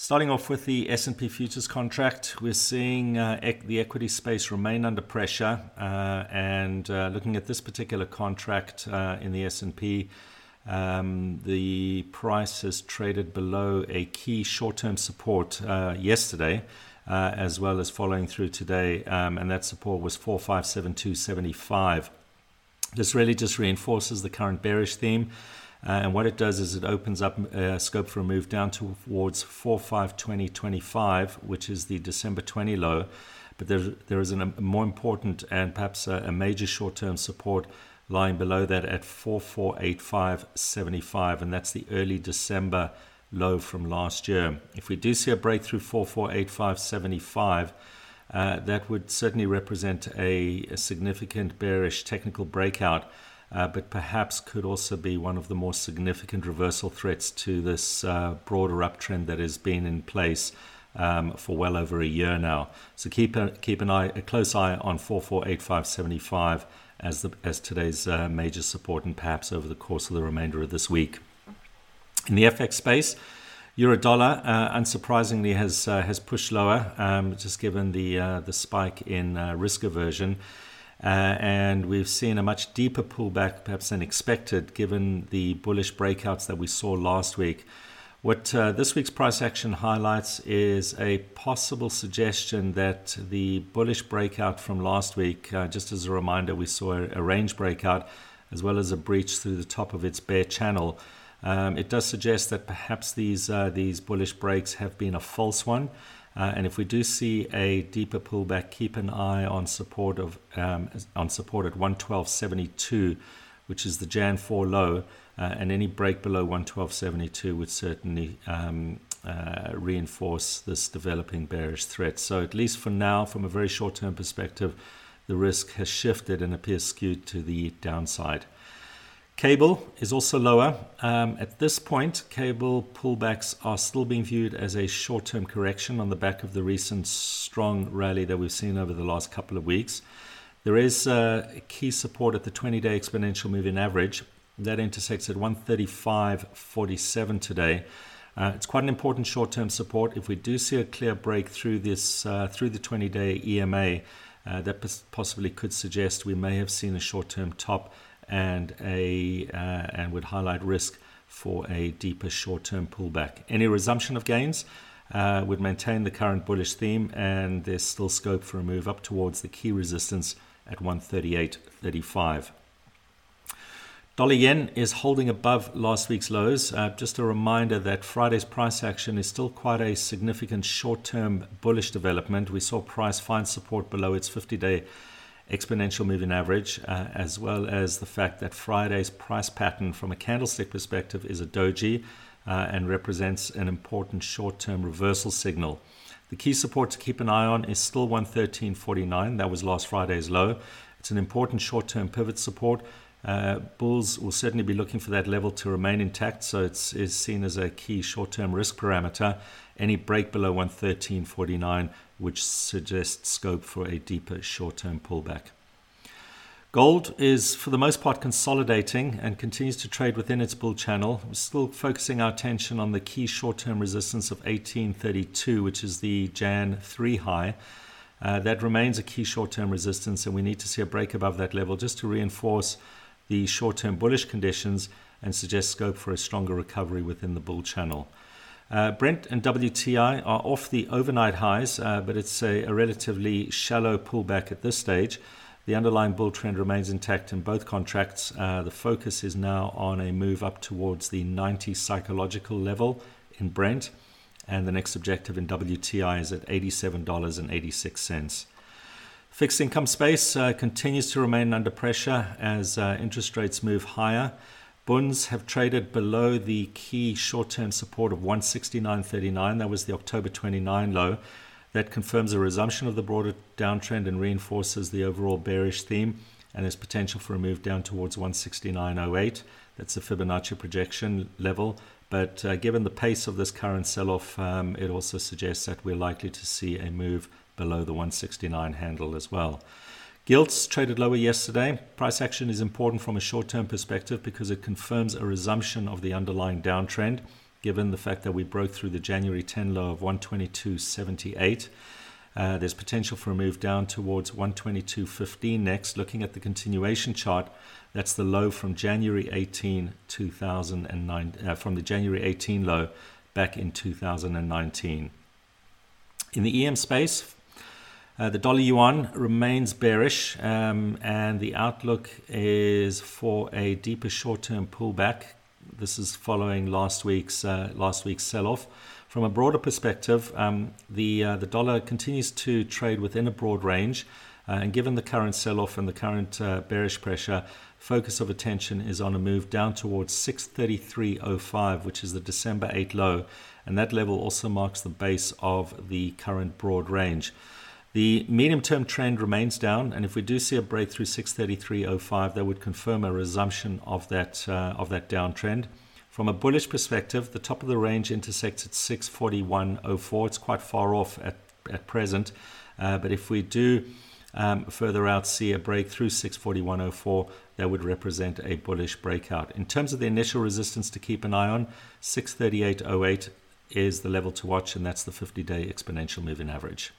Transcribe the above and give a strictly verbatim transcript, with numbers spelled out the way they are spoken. Starting off with the S and P futures contract, we're seeing uh, ec- the equity space remain under pressure. Uh, and uh, looking at this particular contract uh, in the S and P, um, the price has traded below a key short-term support uh, yesterday, uh, as well as following through today. Um, and that support was four five seven two seventy-five. This really just reinforces the current bearish theme. Uh, and what it does is it opens up uh, scope for a move down towards four five twenty twenty-five, which is the December twenty low. But there, there is an, a more important and perhaps a, a major short-term support lying below that at four four eight five seventy-five, and that's the early December low from last year. If we do see a breakthrough four four eight five seventy-five, uh, that would certainly represent a, a significant bearish technical breakout. Uh, but perhaps could also be one of the more significant reversal threats to this uh, broader uptrend that has been in place um, for well over a year now. So keep a, keep an eye, a close eye on four four eight five seventy-five as the as today's uh, major support, and perhaps over the course of the remainder of this week. In the F X space, euro dollar uh, unsurprisingly has uh, has pushed lower, um, just given the uh, the spike in uh, risk aversion. Uh, and we've seen a much deeper pullback perhaps than expected, given the bullish breakouts that we saw last week. What uh, this week's price action highlights is a possible suggestion that the bullish breakout from last week, uh, just as a reminder, we saw a range breakout as well as a breach through the top of its bear channel. Um, it does suggest that perhaps these uh, these bullish breaks have been a false one. Uh, and if we do see a deeper pullback, keep an eye on support of um, on support at one twelve seventy-two, which is the January fourth low, uh, and any break below one twelve seventy-two would certainly um, uh, reinforce this developing bearish threat. So at least for now, from a very short-term perspective, the risk has shifted and appears skewed to the downside. Cable is also lower. Um, at this point, cable pullbacks are still being viewed as a short-term correction on the back of the recent strong rally that we've seen over the last couple of weeks. There is uh, a key support at the twenty-day exponential moving average. That intersects at one thirty-five forty-seven today. Uh, it's quite an important short-term support. If we do see a clear break through this uh, through the twenty-day E M A, uh, that possibly could suggest we may have seen a short-term top and a uh, and would highlight risk for a deeper short-term pullback. Any resumption of gains uh, would maintain the current bullish theme, and there's still scope for a move up towards the key resistance at one thirty-eight thirty-five. Dollar yen is holding above last week's lows. Uh, just a reminder that Friday's price action is still quite a significant short-term bullish development. We saw price find support below its fifty-day exponential moving average, uh, as well as the fact that Friday's price pattern from a candlestick perspective is a doji uh, and represents an important short-term reversal signal. The key support to keep an eye on is still one thirteen forty-nine. That was last Friday's low. It's an important short-term pivot support. Uh, bulls will certainly be looking for that level to remain intact, so it's is seen as a key short-term risk parameter. Any break below one thirteen forty-nine, which suggests scope for a deeper short-term pullback. Gold is, for the most part, consolidating and continues to trade within its bull channel. We're still focusing our attention on the key short-term resistance of eighteen thirty-two, which is the January third high. Uh, that remains a key short-term resistance, and we need to see a break above that level just to reinforce the short-term bullish conditions and suggest scope for a stronger recovery within the bull channel. Uh, Brent and W T I are off the overnight highs, uh, but it's a, a relatively shallow pullback at this stage. The underlying bull trend remains intact in both contracts. Uh, the focus is now on a move up towards the ninety psychological level in Brent, and the next objective in W T I is at eighty-seven dollars and eighty-six cents. Fixed income space uh, continues to remain under pressure as uh, interest rates move higher. Bunds have traded below the key short-term support of one sixty-nine thirty-nine. That was the October twenty-ninth low. That confirms a resumption of the broader downtrend and reinforces the overall bearish theme, and there's potential for a move down towards one sixty-nine oh eight. That's the Fibonacci projection level. But uh, given the pace of this current sell-off, um, it also suggests that we're likely to see a move below the one sixty-nine handle as well. Gilts traded lower yesterday. Price action is important from a short-term perspective because it confirms a resumption of the underlying downtrend. given the fact that we broke through the January tenth low of one twenty-two seventy-eight. Uh, there's potential for a move down towards one twenty-two fifteen next. Looking at the continuation chart, that's the low from January eighteenth two thousand nine, uh, from the January eighteenth low back in two thousand nineteen. In the E M space, uh, the dollar yuan remains bearish, um, and the outlook is for a deeper short-term pullback. This is following last week's uh, last week's sell-off. From a broader perspective, um, the uh, the dollar continues to trade within a broad range, uh, and given the current sell-off and the current uh, bearish pressure, focus of attention is on a move down towards six thirty-three oh five, which is the December eighth low, and that level also marks the base of the current broad range. The medium-term trend remains down, and if we do see a breakthrough six thirty-three oh five, that would confirm a resumption of that uh, of that downtrend. From a bullish perspective, the top of the range intersects at six forty-one oh four. It's quite far off at, at present, uh, but if we do um, further out see a break through six forty-one oh four, that would represent a bullish breakout. In terms of the initial resistance to keep an eye on, six thirty-eight oh eight is the level to watch, and that's the fifty-day exponential moving average.